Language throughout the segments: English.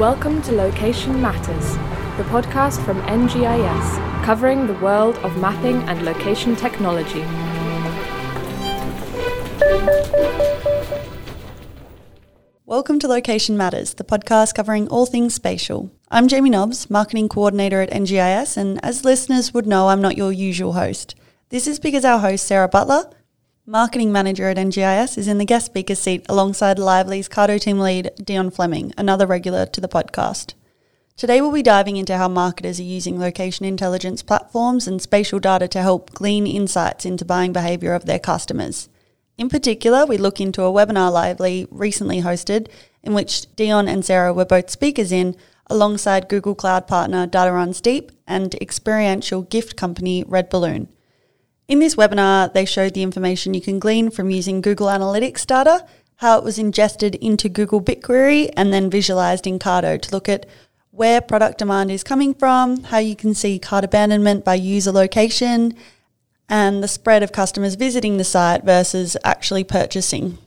Welcome to Location Matters, the podcast from NGIS, covering the world of mapping and location technology. Welcome to Location Matters, the podcast covering all things spatial. I'm Jamie Knobbs, Marketing Coordinator at NGIS, and as listeners would know, I'm not your usual host. This is because our host, Sarah Butler, Marketing Manager at NGIS, is in the guest speaker seat alongside Lively's Carto team lead, Dion Fleming, another regular to the podcast. Today we'll be diving into how marketers are using location intelligence platforms and spatial data to help glean insights into buying behaviour of their customers. In particular, we look into a webinar Lively recently hosted, in which Dion and Sarah were both speakers in, alongside Google Cloud partner Data Runs Deep and experiential gift company Red Balloon. In this webinar, they showed the information you can glean from using Google Analytics data, how it was ingested into Google BigQuery and then visualised in Carto to look at where product demand is coming from, how you can see cart abandonment by user location, and the spread of customers visiting the site versus actually purchasing.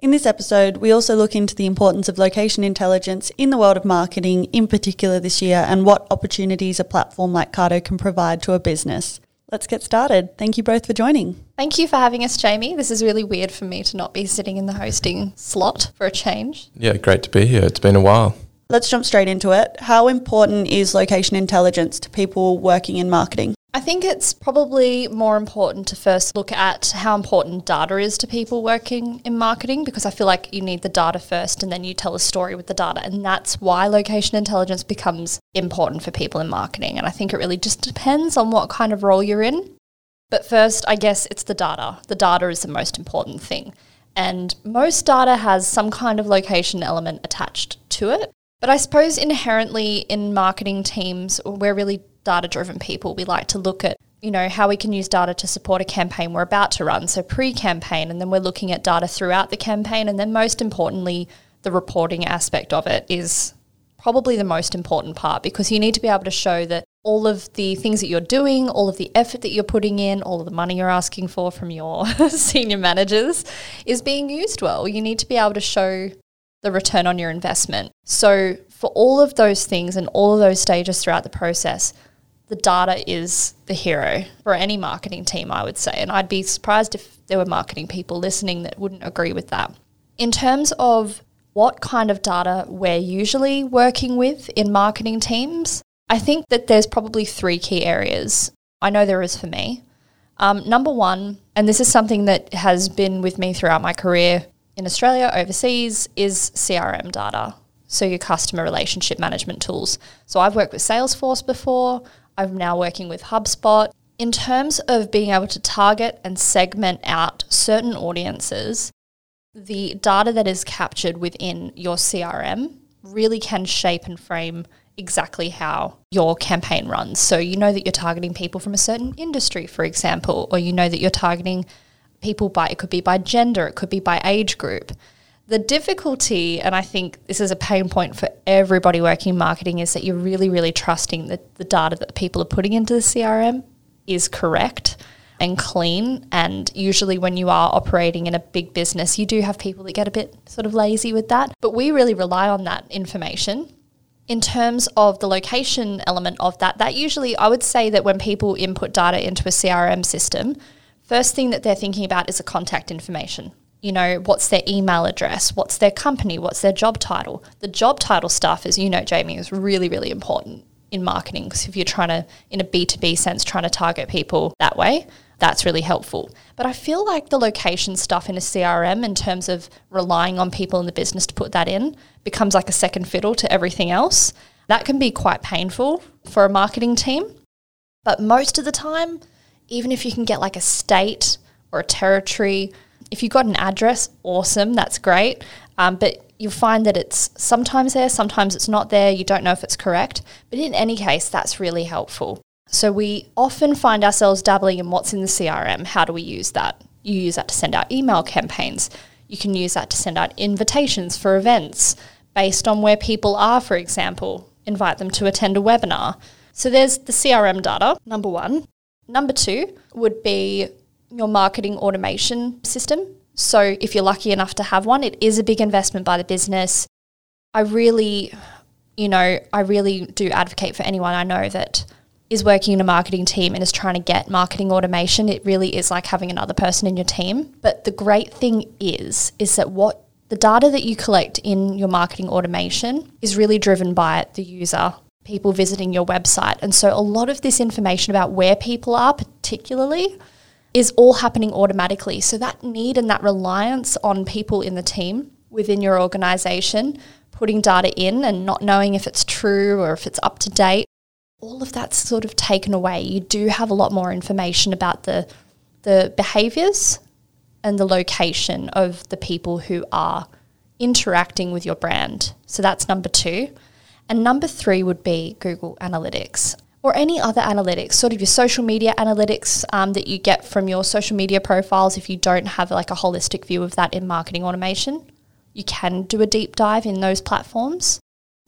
In this episode, we also look into the importance of location intelligence in the world of marketing, in particular this year, and what opportunities a platform like Carto can provide to a business. Let's get started. Thank you both for joining. Thank you for having us, Jamie. This is really weird for me to not be sitting in the hosting slot for a change. Yeah, great to be here. It's been a while. Let's jump straight into it. How important is location intelligence to people working in marketing? I think it's probably more important to first look at how important data is to people working in marketing, because I feel like you need the data first and then you tell a story with the data, and that's why location intelligence becomes important for people in marketing. And I think it really just depends on what kind of role you're in. But first, I guess it's the data. The data is the most important thing. And most data has some kind of location element attached to it. But I suppose inherently in marketing teams, we're really data-driven people. We like to look at, how we can use data to support a campaign we're about to run, so pre-campaign, and then we're looking at data throughout the campaign, and then most importantly, the reporting aspect of it is probably the most important part, because you need to be able to show that all of the things that you're doing, all of the effort that you're putting in, all of the money you're asking for from your senior managers is being used well. You need to be able to show the return on your investment. So for all of those things and all of those stages throughout the process, the data is the hero for any marketing team, I would say, and I'd be surprised if there were marketing people listening that wouldn't agree with that. In terms of what kind of data we're usually working with in marketing teams, I think that there's probably three key areas. I know there is for me. Number one, and this is something that has been with me throughout my career in Australia, overseas, is CRM data, so your customer relationship management tools. So I've worked with Salesforce before. I'm now working with HubSpot. In terms of being able to target and segment out certain audiences, the data that is captured within your CRM really can shape and frame exactly how your campaign runs. So you know that you're targeting people from a certain industry, for example, or you know that you're targeting people by, it could be by gender, it could be by age group. The difficulty, and I think this is a pain point for everybody working in marketing, is that you're really, really trusting that the data that people are putting into the CRM is correct and clean. And usually when you are operating in a big business, you do have people that get a bit sort of lazy with that. But we really rely on that information. In terms of the location element of that usually, I would say that when people input data into a CRM system, first thing that they're thinking about is the contact information. What's their email address? What's their company? What's their job title? The job title stuff, as you know, Jamie, is really, really important in marketing, because if you're trying to, in a B2B sense, trying to target people that way, that's really helpful. But I feel like the location stuff in a CRM, in terms of relying on people in the business to put that in, becomes like a second fiddle to everything else. That can be quite painful for a marketing team. But most of the time, even if you can get like a state or a territory, if you've got an address, awesome, that's great. But you'll find that it's sometimes there, sometimes it's not there. You don't know if it's correct. But in any case, that's really helpful. So we often find ourselves dabbling in what's in the CRM. How do we use that? You use that to send out email campaigns. You can use that to send out invitations for events based on where people are, for example. Invite them to attend a webinar. So there's the CRM data, number one. Number two would be your marketing automation system. So if you're lucky enough to have one, it is a big investment by the business. I really you know, I really do advocate for anyone I know that is working in a marketing team and is trying to get marketing automation. It really is like having another person in your team. But the great thing is that what the data that you collect in your marketing automation is really driven by the user, people visiting your website. And so a lot of this information about where people are particularly is all happening automatically. So that need and that reliance on people in the team within your organisation, putting data in and not knowing if it's true or if it's up to date, all of that's sort of taken away. You do have a lot more information about the behaviours and the location of the people who are interacting with your brand. So that's number two. And number three would be Google Analytics or any other analytics, sort of your social media analytics that you get from your social media profiles. If you don't have like a holistic view of that in marketing automation, you can do a deep dive in those platforms.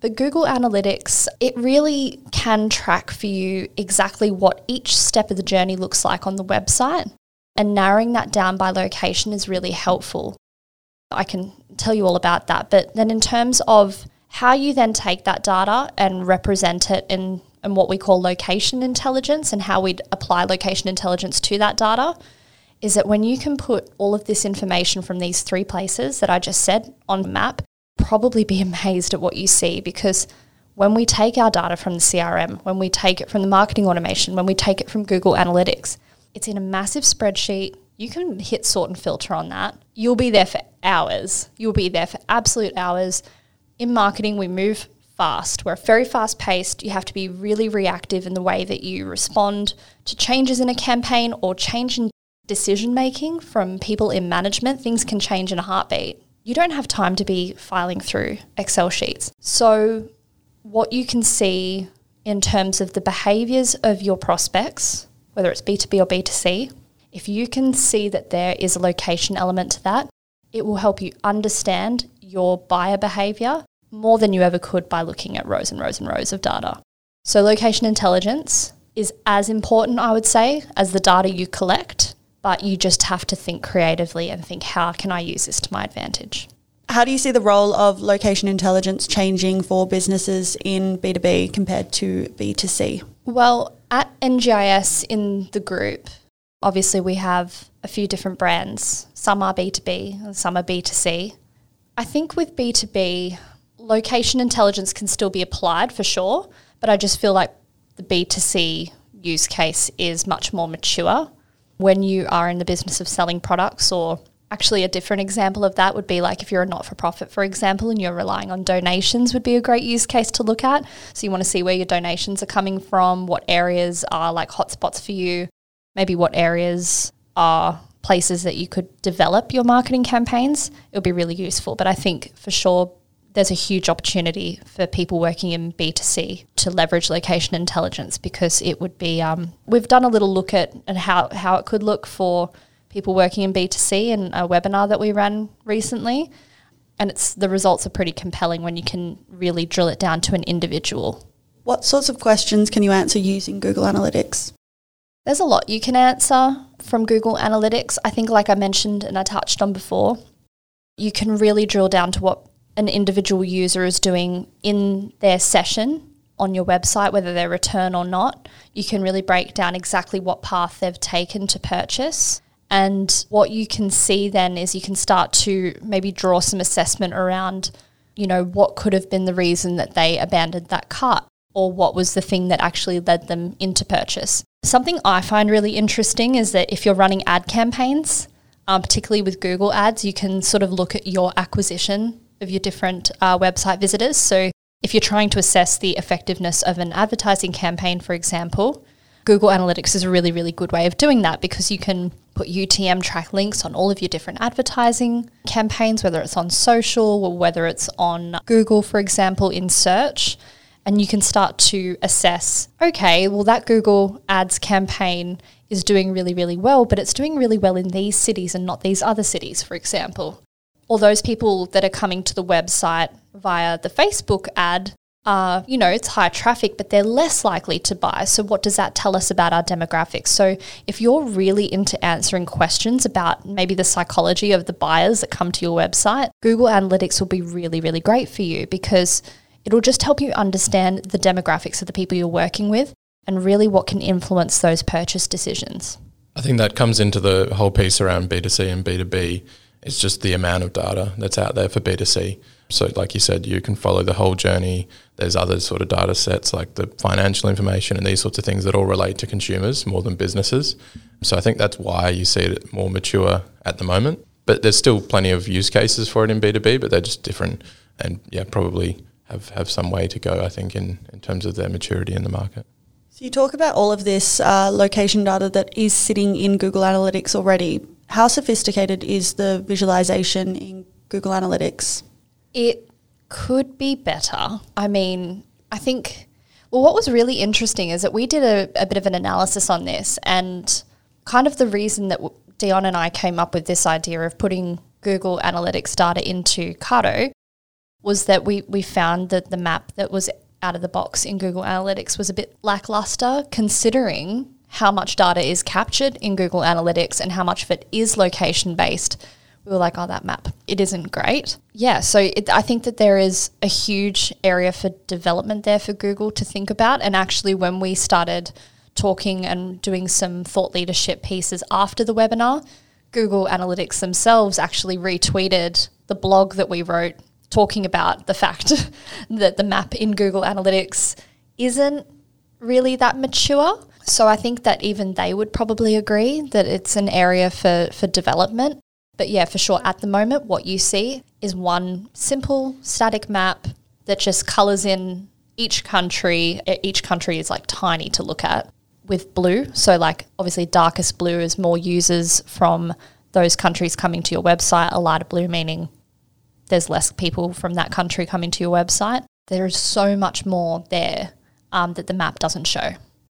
But Google Analytics, it really can track for you exactly what each step of the journey looks like on the website, and narrowing that down by location is really helpful. I can tell you all about that, but then in terms of how you then take that data and represent it in what we call location intelligence and how we'd apply location intelligence to that data is that when you can put all of this information from these three places that I just said on the map, probably be amazed at what you see, because when we take our data from the CRM, when we take it from the marketing automation, when we take it from Google Analytics, it's in a massive spreadsheet. You can hit sort and filter on that. You'll be there for hours. You'll be there for absolute hours. In marketing, we move fast. We're very fast paced. You have to be really reactive in the way that you respond to changes in a campaign or change in decision making from people in management. Things can change in a heartbeat. You don't have time to be filing through Excel sheets. So what you can see in terms of the behaviours of your prospects, whether it's B2B or B2C, if you can see that there is a location element to that, it will help you understand your buyer behaviour more than you ever could by looking at rows and rows and rows of data. So location intelligence is as important, I would say, as the data you collect. But you just have to think creatively and think, how can I use this to my advantage? How do you see the role of location intelligence changing for businesses in B2B compared to B2C? Well, at NGIS in the group, obviously we have a few different brands. Some are B2B and some are B2C. I think with B2B, location intelligence can still be applied for sure, but I just feel like the B2C use case is much more mature. When you are in the business of selling products, or actually a different example of that would be like if you're a not-for-profit, for example, and you're relying on donations would be a great use case to look at. So you want to see where your donations are coming from, what areas are like hotspots for you, maybe what areas are places that you could develop your marketing campaigns. It would be really useful. But I think for sure there's a huge opportunity for people working in B2C to leverage location intelligence, because it would be, we've done a little look at how it could look for people working in B2C in a webinar that we ran recently. And the results are pretty compelling when you can really drill it down to an individual. What sorts of questions can you answer using Google Analytics? There's a lot you can answer from Google Analytics. I think like I mentioned and I touched on before, you can really drill down to what an individual user is doing in their session on your website, whether they're return or not. You can really break down exactly what path they've taken to purchase. And what you can see then is you can start to maybe draw some assessment around, you know, what could have been the reason that they abandoned that cart, or what was the thing that actually led them into purchase. Something I find really interesting is that if you're running ad campaigns, particularly with Google Ads, you can sort of look at your acquisition of your different website visitors. So if you're trying to assess the effectiveness of an advertising campaign, for example, Google Analytics is a really, really good way of doing that, because you can put UTM track links on all of your different advertising campaigns, whether it's on social or whether it's on Google, for example, in search. And you can start to assess, okay, well, that Google Ads campaign is doing really, really well, but it's doing really well in these cities and not these other cities, for example. Or those people that are coming to the website via the Facebook ad are, you know, it's high traffic, but they're less likely to buy. So what does that tell us about our demographics? So if you're really into answering questions about maybe the psychology of the buyers that come to your website, Google Analytics will be really, really great for you, because It'll just help you understand the demographics of the people you're working with and really what can influence those purchase decisions. I think that comes into the whole piece around B2C and B2B. It's just the amount of data that's out there for B2C. So like you said, you can follow the whole journey. There's other sort of data sets like the financial information and these sorts of things that all relate to consumers more than businesses. So I think that's why you see it more mature at the moment. But there's still plenty of use cases for it in B2B, but they're just different and probably have some way to go, I think, in terms of their maturity in the market. So you talk about all of this location data that is sitting in Google Analytics already. How sophisticated is the visualization in Google Analytics? It could be better. I mean, I think, well, what was really interesting is that we did a bit of an analysis on this, and kind of the reason that Dion and I came up with this idea of putting Google Analytics data into Carto was that we found that the map that was out of the box in Google Analytics was a bit lackluster, considering how much data is captured in Google Analytics and how much of it is location-based. We were like, oh, that map, it isn't great. Yeah, so I think that there is a huge area for development there for Google to think about. And actually, when we started talking and doing some thought leadership pieces after the webinar, Google Analytics themselves actually retweeted the blog that we wrote talking about the fact that the map in Google Analytics isn't really that mature. So I think that even they would probably agree that it's an area for development. But yeah, for sure, at the moment, what you see is one simple static map that just colours in each country. Each country is like tiny to look at with blue. So like obviously darkest blue is more users from those countries coming to your website. A lighter blue meaning there's less people from that country coming to your website. There is so much more there that the map doesn't show.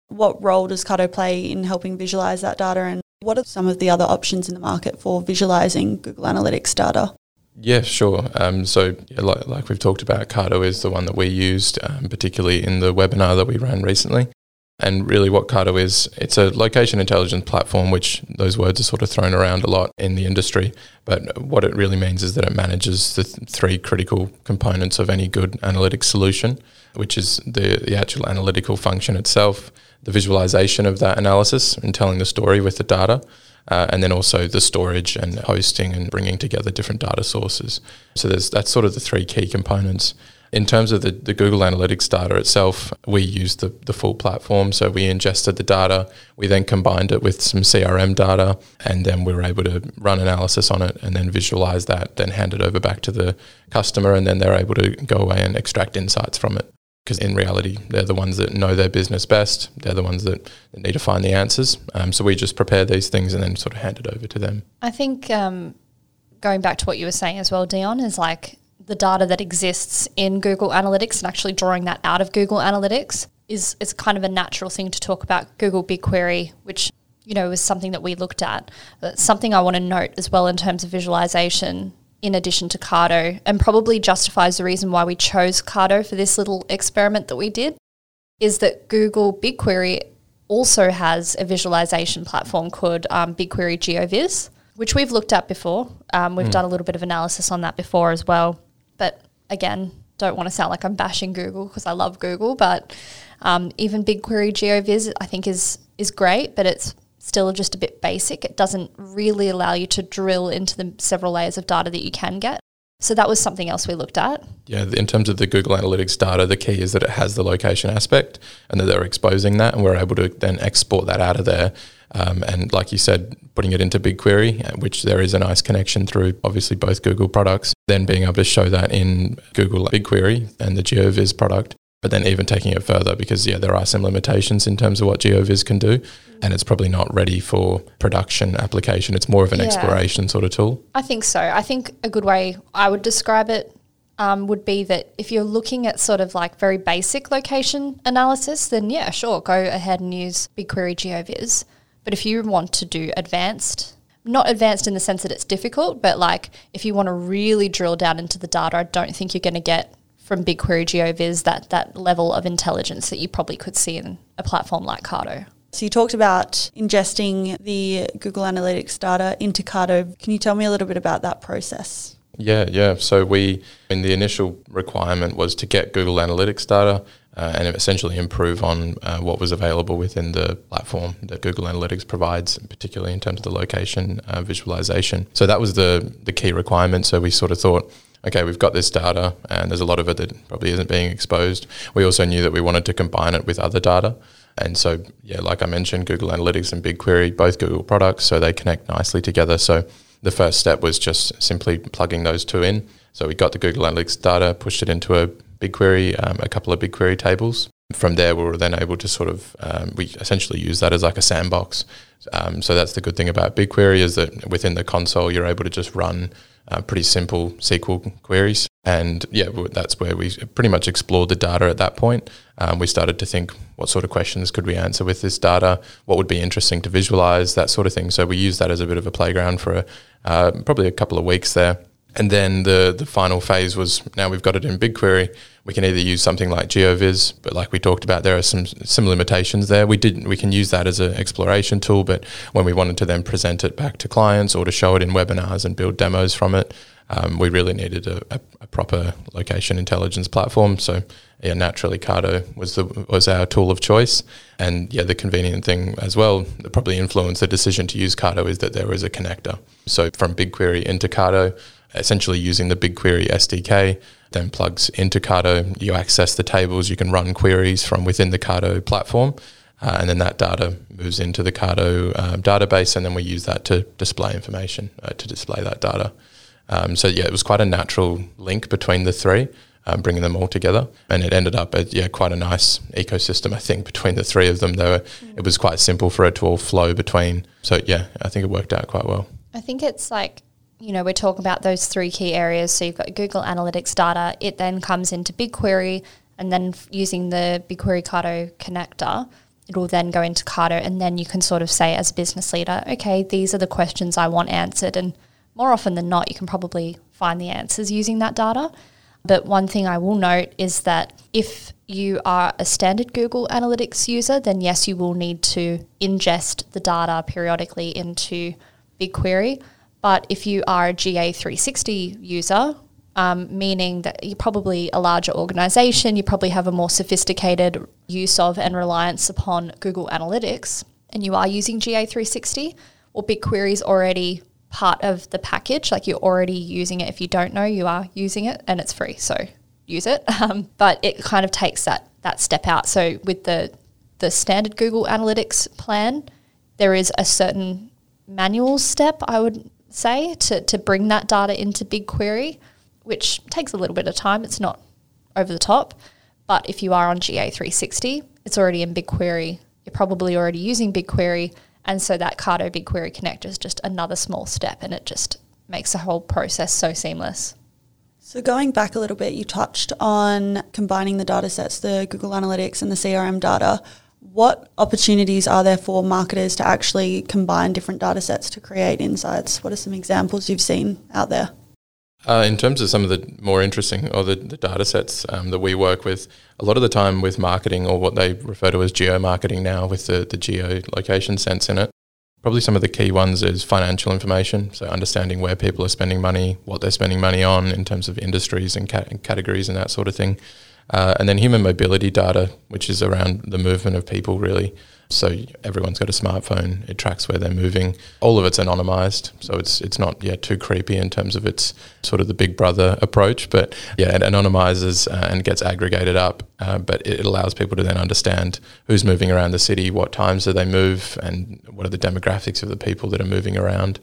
What role does Carto play in helping visualise that data, and what are some of the other options in the market for visualising Google Analytics data? Yeah, sure. So we've talked about, Carto is the one that we used, particularly in the webinar that we ran recently. And really what Carto is, it's a location intelligence platform, which those words are sort of thrown around a lot in the industry. But what it really means is that it manages the three critical components of any good analytics solution, which is the actual analytical function itself, the visualization of that analysis and telling the story with the data, and then also the storage and hosting and bringing together different data sources. So that's sort of the three key components. In terms of the Google Analytics data itself, we used the full platform. So we ingested the data, we then combined it with some CRM data, and then we were able to run analysis on it and then visualize that, then hand it over back to the customer, and then they're able to go away and extract insights from it. Because in reality, they're the ones that know their business best. They're the ones that need to find the answers. So we just prepare these things and then sort of hand it over to them. I think going back to what you were saying as well, Dion, is like the data that exists in Google Analytics and actually drawing that out of Google Analytics is kind of a natural thing to talk about Google BigQuery, which, you know, is something that we looked at. That's something I want to note as well in terms of visualization, in addition to Carto, and probably justifies the reason why we chose Carto for this little experiment that we did, is that Google BigQuery also has a visualization platform called BigQuery GeoViz, which we've looked at before. We've done a little bit of analysis on that before as well. But again, don't want to sound like I'm bashing Google because I love Google, but even BigQuery GeoViz I think is great, but it's still just a bit basic. It doesn't really allow you to drill into the several layers of data that you can get. So that was something else we looked at. Yeah, in terms of the Google Analytics data, the key is that it has the location aspect and that they're exposing that, and we're able to then export that out of there. And like you said, putting it into BigQuery, which there is a nice connection through obviously both Google products, then being able to show that in Google BigQuery and the GeoViz product. But then even taking it further, because, yeah, there are some limitations in terms of what GeoViz can do, and it's probably not ready for production application. It's more of an exploration sort of tool. I think so. I think a good way I would describe it would be that if you're looking at sort of like very basic location analysis, then, yeah, sure, go ahead and use BigQuery GeoViz. But if you want to do advanced, not advanced in the sense that it's difficult, but like if you want to really drill down into the data, I don't think you're going to get from BigQuery GeoViz that level of intelligence that you probably could see in a platform like Carto. So you talked about ingesting the Google Analytics data into Carto. Can you tell me a little bit about that process? Yeah. So the initial requirement was to get Google Analytics data and essentially improve on what was available within the platform that Google Analytics provides, particularly in terms of the location visualization. So that was the key requirement. So we sort of thought, okay, we've got this data and there's a lot of it that probably isn't being exposed. We also knew that we wanted to combine it with other data. And so, yeah, like I mentioned, Google Analytics and BigQuery, both Google products, so they connect nicely together. So the first step was just simply plugging those two in. So we got the Google Analytics data, pushed it into a BigQuery, a couple of BigQuery tables. From there, we were then able to sort of, we essentially use that as like a sandbox. So that's the good thing about BigQuery is that within the console, you're able to just run pretty simple SQL queries. And yeah, that's where we pretty much explored the data at that point. We started to think, what sort of questions could we answer with this data? What would be interesting to visualize? That sort of thing. So we used that as a bit of a playground for probably a couple of weeks there. And then the final phase was, now we've got it in BigQuery, we can either use something like GeoViz, but like we talked about, there are some limitations there. We can use that as an exploration tool, but when we wanted to then present it back to clients or to show it in webinars and build demos from it, we really needed a proper location intelligence platform. So yeah, naturally Carto was our tool of choice. And yeah, the convenient thing as well that probably influenced the decision to use Carto is that there was a connector. So from BigQuery into Carto, essentially using the BigQuery SDK, then plugs into Carto, you access the tables, you can run queries from within the Carto platform, and then that data moves into the Carto database, and then we use that to display information, to display that data. So yeah, it was quite a natural link between the three, bringing them all together, and it ended up at quite a nice ecosystem, I think, between the three of them. It was quite simple for it to all flow between. So yeah, I think it worked out quite well. I think it's like, you know, we're talking about those three key areas. So you've got Google Analytics data, it then comes into BigQuery, and then using the BigQuery Carto connector, it will then go into Carto, and then you can sort of say as a business leader, okay, these are the questions I want answered. And more often than not, you can probably find the answers using that data. But one thing I will note is that if you are a standard Google Analytics user, then yes, you will need to ingest the data periodically into BigQuery. But if you are a GA360 user, meaning that you're probably a larger organisation, you probably have a more sophisticated use of and reliance upon Google Analytics, and you are using GA360, or BigQuery is already part of the package, like you're already using it. If you don't know, you are using it and it's free, so use it. But it kind of takes that step out. So with the standard Google Analytics plan, there is a certain manual step, I would say, to bring that data into BigQuery, which takes a little bit of time. It's not over the top. But if you are on GA360, it's already in BigQuery. You're probably already using BigQuery. And so that Carto BigQuery connector is just another small step, and it just makes the whole process so seamless. So going back a little bit, you touched on combining the data sets, the Google Analytics and the CRM data. What opportunities are there for marketers to actually combine different data sets to create insights? What are some examples you've seen out there? In terms of some of the more interesting or the data sets that we work with, a lot of the time with marketing, or what they refer to as geo-marketing now with the geo-location sense in it, probably some of the key ones is financial information, so understanding where people are spending money, what they're spending money on in terms of industries and categories and that sort of thing. And then human mobility data, which is around the movement of people, really. So everyone's got a smartphone, it tracks where they're moving. All of it's anonymised, so it's not too creepy in terms of its sort of the Big Brother approach. But yeah, it anonymises and gets aggregated up, but it allows people to then understand who's moving around the city, what times do they move, and what are the demographics of the people that are moving around.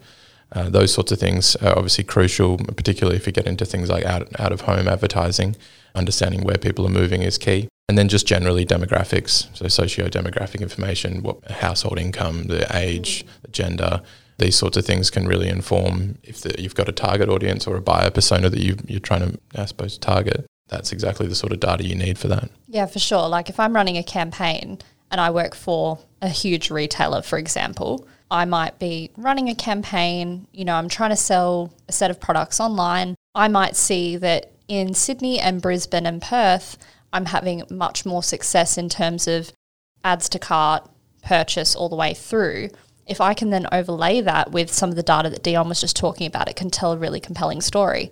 Those sorts of things are obviously crucial, particularly if you get into things like out-of-home advertising. Understanding where people are moving is key. And then just generally demographics, so socio-demographic information, what household income, the age, the gender, these sorts of things can really inform if you've got a target audience or a buyer persona that you're trying to, I suppose, target. That's exactly the sort of data you need for that. Yeah, for sure. Like if I'm running a campaign and I work for a huge retailer, for example, I might be running a campaign, I'm trying to sell a set of products online. I might see that in Sydney and Brisbane and Perth, I'm having much more success in terms of adds to cart, purchase all the way through. If I can then overlay that with some of the data that Dion was just talking about, it can tell a really compelling story.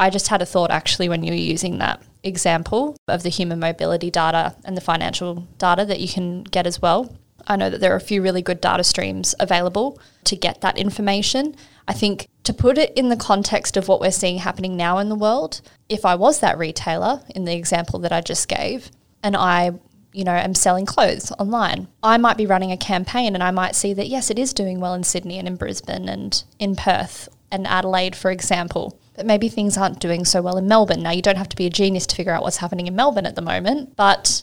I just had a thought actually when you were using that example of the human mobility data and the financial data that you can get as well. I know that there are a few really good data streams available to get that information. I think to put it in the context of what we're seeing happening now in the world, if I was that retailer in the example that I just gave and I, am selling clothes online, I might be running a campaign and I might see that, yes, it is doing well in Sydney and in Brisbane and in Perth and Adelaide, for example. But maybe things aren't doing so well in Melbourne. Now, you don't have to be a genius to figure out what's happening in Melbourne at the moment, but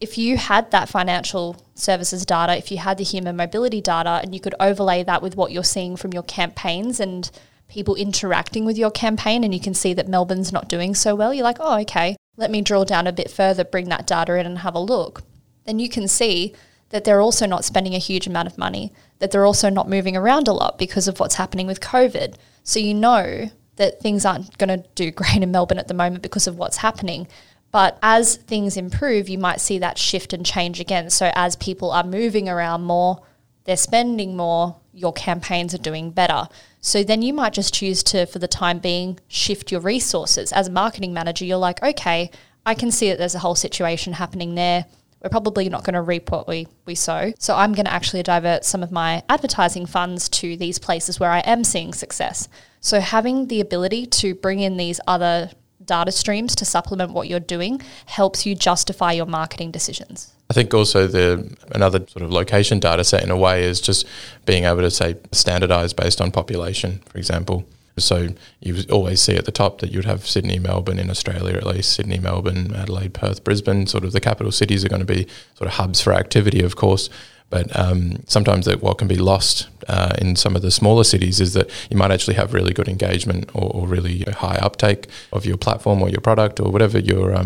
if you had that financial services data, if you had the human mobility data and you could overlay that with what you're seeing from your campaigns and people interacting with your campaign and you can see that Melbourne's not doing so well, you're like, oh, okay, let me drill down a bit further, bring that data in and have a look. Then you can see that they're also not spending a huge amount of money, that they're also not moving around a lot because of what's happening with COVID. So you know that things aren't going to do great in Melbourne at the moment because of what's happening. But as things improve, you might see that shift and change again. So as people are moving around more, they're spending more, your campaigns are doing better. So then you might just choose to, for the time being, shift your resources. As a marketing manager, you're like, okay, I can see that there's a whole situation happening there. We're probably not going to reap what we sow. So I'm going to actually divert some of my advertising funds to these places where I am seeing success. So having the ability to bring in these other data streams to supplement what you're doing helps you justify your marketing decisions. I think also another sort of location data set in a way is just being able to say standardise based on population, for example. So you always see at the top that you'd have Sydney, Melbourne in Australia at least, Sydney, Melbourne, Adelaide, Perth, Brisbane, sort of the capital cities are going to be sort of hubs for activity, of course. But sometimes what can be lost in some of the smaller cities is that you might actually have really good engagement or really high uptake of your platform or your product or whatever you're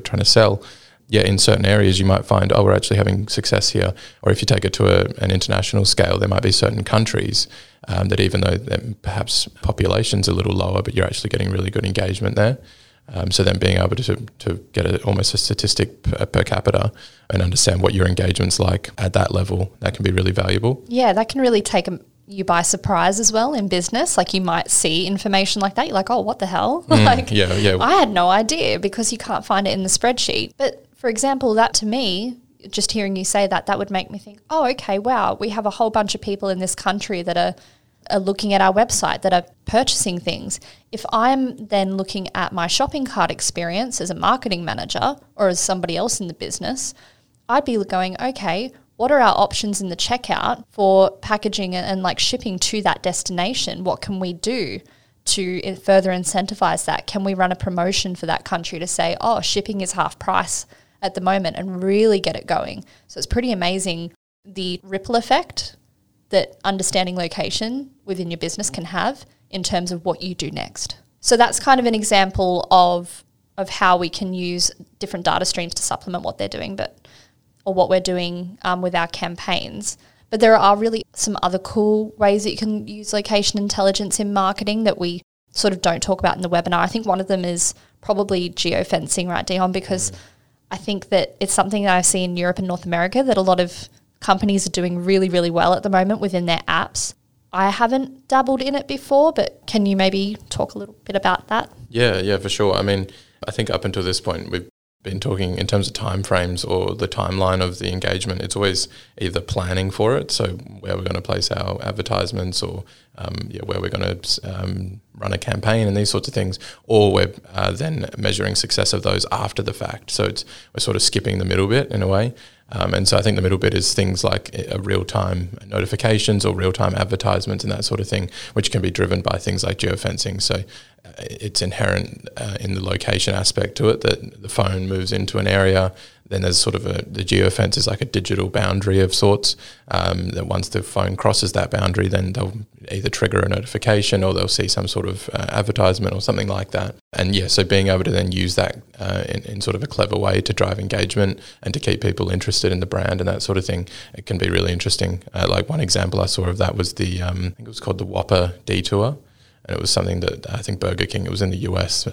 trying to sell. Yet in certain areas you might find, we're actually having success here. Or if you take it to an international scale, there might be certain countries that even though perhaps population's a little lower, but you're actually getting really good engagement there. So then being able to get almost a statistic per capita and understand what your engagement's like at that level, that can be really valuable. Yeah, that can really take you by surprise as well in business. Like you might see information like that. You're like, oh, what the hell? I had no idea because you can't find it in the spreadsheet. But for example, that to me, just hearing you say that would make me think, oh, okay, wow, we have a whole bunch of people in this country that are looking at our website, that are purchasing things. If I'm then looking at my shopping cart experience as a marketing manager or as somebody else in the business, I'd be going, okay, what are our options in the checkout for packaging and like shipping to that destination? What can we do to further incentivize that? Can we run a promotion for that country to say, oh, shipping is half price at the moment, and really get it going? So it's pretty amazing the ripple effect that understanding location within your business can have in terms of what you do next. So that's kind of an example of how we can use different data streams to supplement what they're doing, or what we're doing with our campaigns. But there are really some other cool ways that you can use location intelligence in marketing that we sort of don't talk about in the webinar. I think one of them is probably geofencing, right, Dion? Because I think that it's something that I see in Europe and North America that a lot of companies are doing really, really well at the moment within their apps. I haven't dabbled in it before, but can you maybe talk a little bit about that? Yeah, for sure. I mean, I think up until this point, we've been talking in terms of timeframes or the timeline of the engagement. It's always either planning for it, so where we're going to place our advertisements or where we're going to run a campaign and these sorts of things, or we're then measuring success of those after the fact. So we're sort of skipping the middle bit in a way. And so I think the middle bit is things like real-time notifications or real-time advertisements and that sort of thing, which can be driven by things like geofencing. So it's inherent in the location aspect to it that the phone moves into an area. Then there's sort of the geofence is like a digital boundary of sorts. That once the phone crosses that boundary, then they'll either trigger a notification or they'll see some sort of advertisement or something like that. And yeah, so being able to then use that in sort of a clever way to drive engagement and to keep people interested in the brand and that sort of thing, it can be really interesting. Like one example I saw of that was I think it was called the Whopper Detour. And it was something that I think Burger King, it was in the US.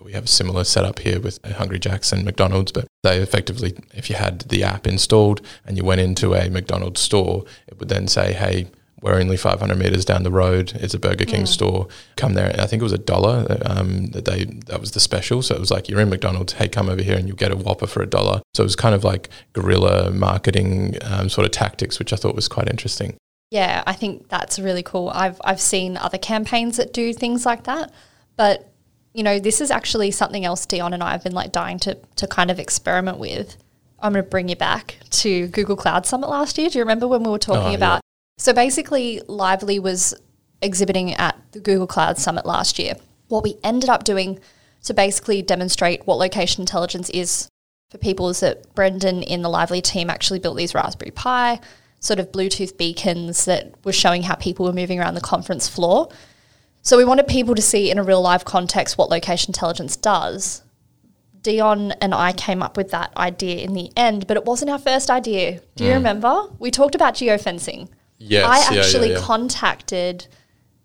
We have a similar setup here with Hungry Jack's and McDonald's, but they effectively, if you had the app installed and you went into a McDonald's store, it would then say, hey, We're only 500 meters down the road. It's a Burger King store. Come there. I think it was $1 that was the special. So it was like, you're in McDonald's, hey, come over here and you'll get a Whopper for $1. So it was kind of like guerrilla marketing sort of tactics, which I thought was quite interesting. Yeah, I think that's really cool. I've seen other campaigns that do things like that, but you know, this is actually something else Dion and I have been like dying to kind of experiment with. I'm going to bring you back to Google Cloud Summit last year. Do you remember when we were talking about? Yeah. So basically, Lively was exhibiting at the Google Cloud Summit last year. What we ended up doing to basically demonstrate what location intelligence is for people is that Brendan in the Lively team actually built these Raspberry Pi sort of Bluetooth beacons that were showing how people were moving around the conference floor. So we wanted people to see in a real life context what location intelligence does. Dion and I came up with that idea in the end, but it wasn't our first idea. Do you remember? We talked about geofencing. Yes. I actually contacted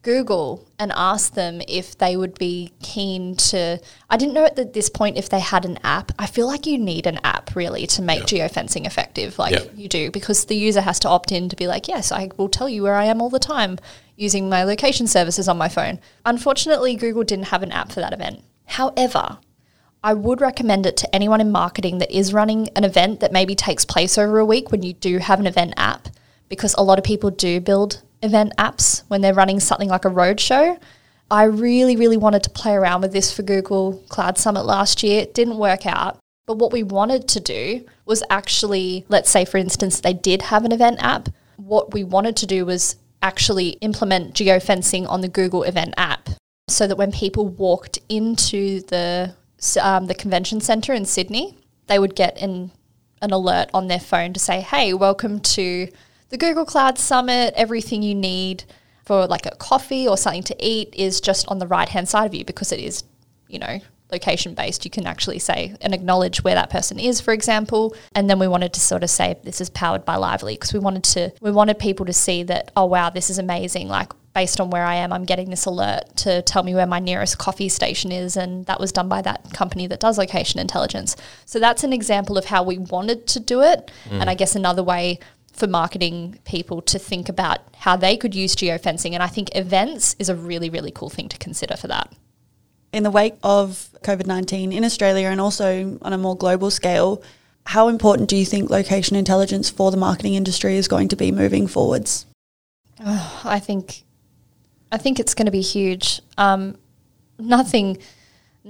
Google and asked them if they would be keen to – I didn't know at this point if they had an app. I feel like you need an app really to make geofencing effective, like you do, because the user has to opt in to be like, yes, I will tell you where I am all the time using my location services on my phone. Unfortunately, Google didn't have an app for that event. However, I would recommend it to anyone in marketing that is running an event that maybe takes place over a week when you do have an event app, because a lot of people do build event apps when they're running something like a roadshow. I really, really wanted to play around with this for Google Cloud Summit last year. It didn't work out. But what we wanted to do was actually, let's say, for instance, they did have an event app. What we wanted to do was actually implement geofencing on the Google event app so that when people walked into the convention centre in Sydney, they would get an alert on their phone to say, hey, welcome to the Google Cloud Summit. Everything you need for like a coffee or something to eat is just on the right-hand side of you, because it is, you know, location-based. You can actually say and acknowledge where that person is, for example. And then we wanted to sort of say this is powered by Lively, because we wanted people to see that, oh, wow, this is amazing. Like, based on where I am, I'm getting this alert to tell me where my nearest coffee station is, and that was done by that company that does location intelligence. So that's an example of how we wanted to do it, and I guess another way for marketing people to think about how they could use geofencing, and I think events is a really, really cool thing to consider for that. In the wake of COVID-19 in Australia and also on a more global scale, how important do you think location intelligence for the marketing industry is going to be moving forwards? Oh, I think it's going to be huge. Nothing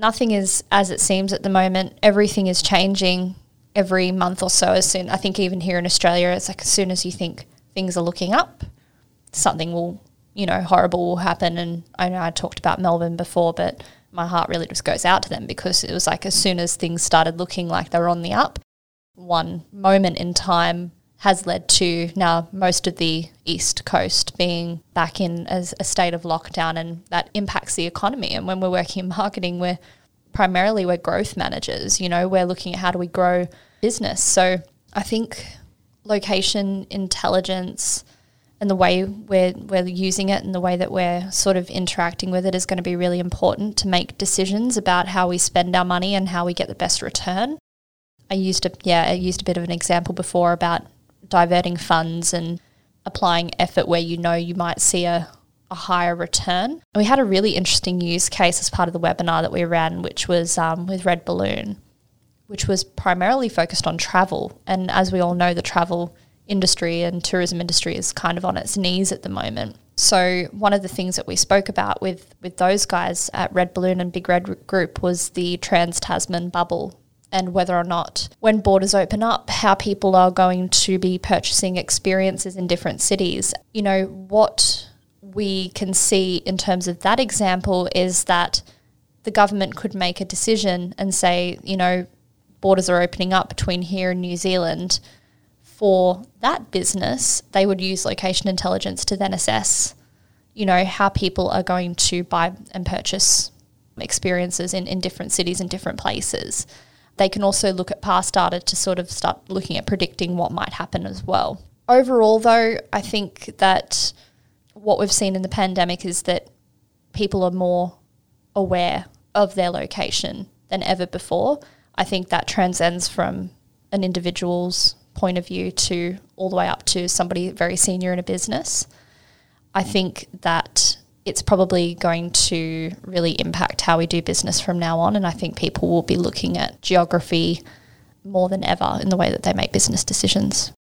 is as it seems at the moment. Everything is changing every month or so. As soon, I think even here in Australia, it's like as soon as you think things are looking up, something will, you know, horrible will happen. And I know I talked about Melbourne before, but my heart really just goes out to them, because it was like as soon as things started looking like they were on the up, one moment in time has led to now most of the East Coast being back in as a state of lockdown, and that impacts the economy. And when we're working in marketing, we're primarily growth managers, you know, we're looking at how do we grow business. So I think location intelligence and the way we're using it and the way that we're sort of interacting with it is going to be really important to make decisions about how we spend our money and how we get the best return. I used a bit of an example before about diverting funds and applying effort where you know you might see a higher return. And we had a really interesting use case as part of the webinar that we ran, which was with Red Balloon, which was primarily focused on travel. And as we all know, the travel industry and tourism industry is kind of on its knees at the moment. So one of the things that we spoke about with those guys at Red Balloon and Big Red Group was the Trans Tasman bubble, and whether or not when borders open up, how people are going to be purchasing experiences in different cities. You know, what we can see in terms of that example is that the government could make a decision and say, you know, borders are opening up between here and New Zealand. For that business, they would use location intelligence to then assess, you know, how people are going to buy and purchase experiences in different cities and different places. They can also look at past data to sort of start looking at predicting what might happen as well. Overall, though, I think that what we've seen in the pandemic is that people are more aware of their location than ever before. I think that transcends from an individual's point of view to all the way up to somebody very senior in a business. I think that it's probably going to really impact how we do business from now on, and I think people will be looking at geography more than ever in the way that they make business decisions.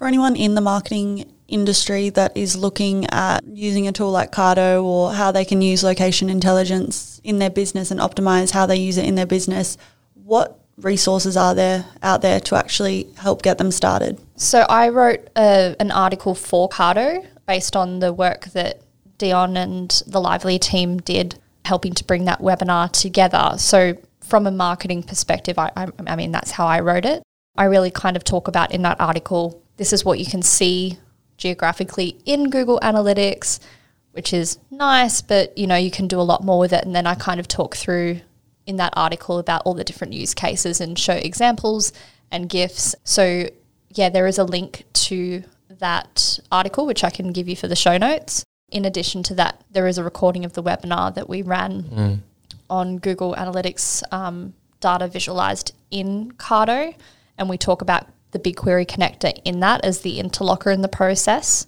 For anyone in the marketing industry that is looking at using a tool like Carto or how they can use location intelligence in their business and optimise how they use it in their business, what resources are there out there to actually help get them started? So I wrote an article for Carto based on the work that Dion and the Lively team did helping to bring that webinar together. So from a marketing perspective, I mean, that's how I wrote it. I really kind of talk about in that article, this is what you can see geographically in Google Analytics, which is nice, but you know, you can do a lot more with it. And then I kind of talk through in that article about all the different use cases and show examples and GIFs. So yeah, there is a link to that article, which I can give you for the show notes. In addition to that, there is a recording of the webinar that we ran on Google Analytics data visualized in Carto, and we talk about the BigQuery connector in that as the interlocker in the process.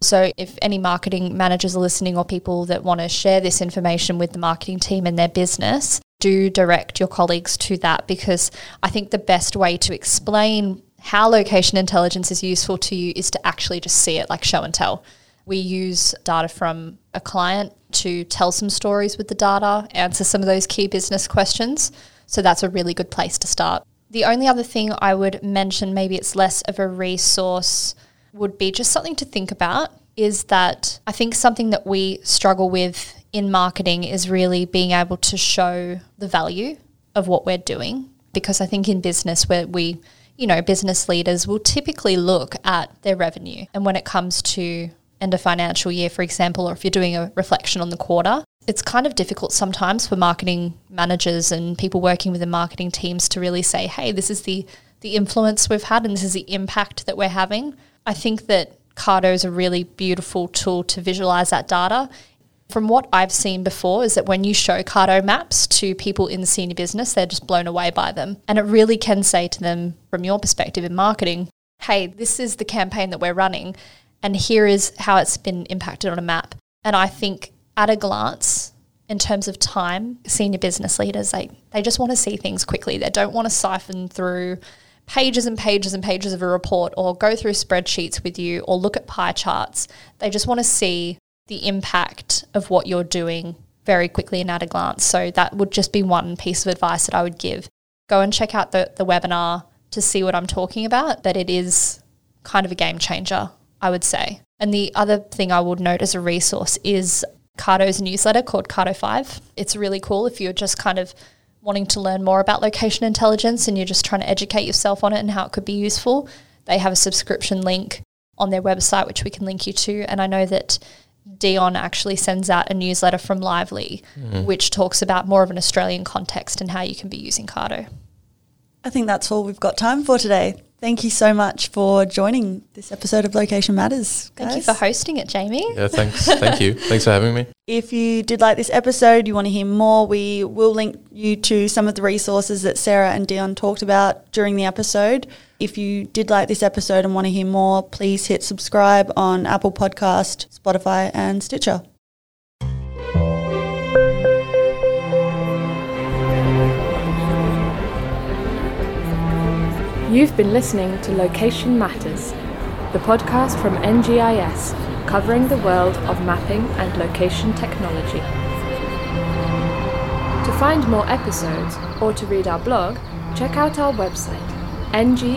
So if any marketing managers are listening or people that want to share this information with the marketing team in their business, do direct your colleagues to that, because I think the best way to explain how location intelligence is useful to you is to actually just see it, like show and tell. We use data from a client to tell some stories with the data, answer some of those key business questions. So that's a really good place to start. The only other thing I would mention, maybe it's less of a resource, would be just something to think about, is that I think something that we struggle with in marketing is really being able to show the value of what we're doing. Because I think in business where we, you know, business leaders will typically look at their revenue. And when it comes to end of financial year, for example, or if you're doing a reflection on the quarter, it's kind of difficult sometimes for marketing managers and people working within marketing teams to really say, hey, this is the influence we've had and this is the impact that we're having. I think that Carto is a really beautiful tool to visualize that data. From what I've seen before is that when you show Carto maps to people in the senior business, they're just blown away by them. And it really can say to them, from your perspective in marketing, hey, this is the campaign that we're running, and here is how it's been impacted on a map. And I think at a glance, in terms of time, senior business leaders, they just want to see things quickly. They don't want to siphon through pages and pages and pages of a report or go through spreadsheets with you or look at pie charts. They just want to see the impact of what you're doing very quickly and at a glance. So that would just be one piece of advice that I would give. Go and check out the webinar to see what I'm talking about, but it is kind of a game changer, I would say. And the other thing I would note as a resource is Carto's newsletter called Carto 5. It's really cool if you're just kind of wanting to learn more about location intelligence and you're just trying to educate yourself on it and how it could be useful. They have a subscription link on their website, which we can link you to. And I know that Dion actually sends out a newsletter from Lively, which talks about more of an Australian context and how you can be using Carto. I think that's all we've got time for today. Thank you so much for joining this episode of Location Matters, guys. Thank you for hosting it, Jamie. Yeah, thanks. Thank you. Thanks for having me. If you did like this episode, you want to hear more, we will link you to some of the resources that Sarah and Dion talked about during the episode. If you did like this episode and want to hear more, please hit subscribe on Apple Podcast, Spotify and Stitcher. You've been listening to Location Matters, the podcast from NGIS, covering the world of mapping and location technology. To find more episodes or to read our blog, check out our website, ngis.com.au.